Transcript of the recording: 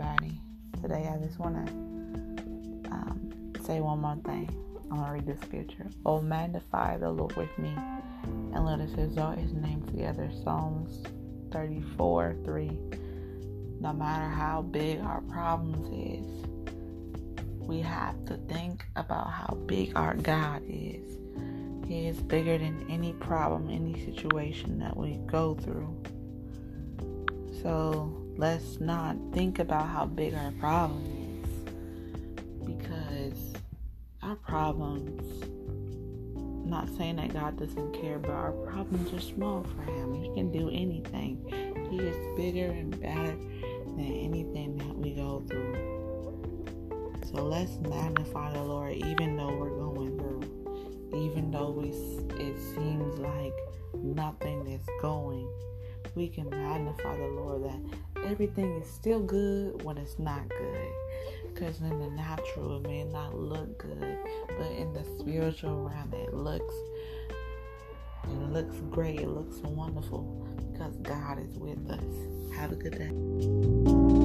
everybody. Today I just want to say one more thing. I'm going to read the scripture. Oh, magnify the Lord with me, and let us exalt his name together. Psalms 34:3. No matter how big our problems is, we have to think about how big our God is. He is bigger than any problem, any situation that we go through. So let's not think about how big our problem is, because our problems, I'm not saying that God doesn't care, but our problems are small for him. He can do anything. He is bigger and better than anything that we go through. So let's magnify the Lord even though we're going through. Even though it seems like nothing is going, we can magnify the Lord that everything is still good when it's not good. Because in the natural, it may not look good, but in the spiritual realm, it looks great. It looks wonderful because God is with us. Have a good day.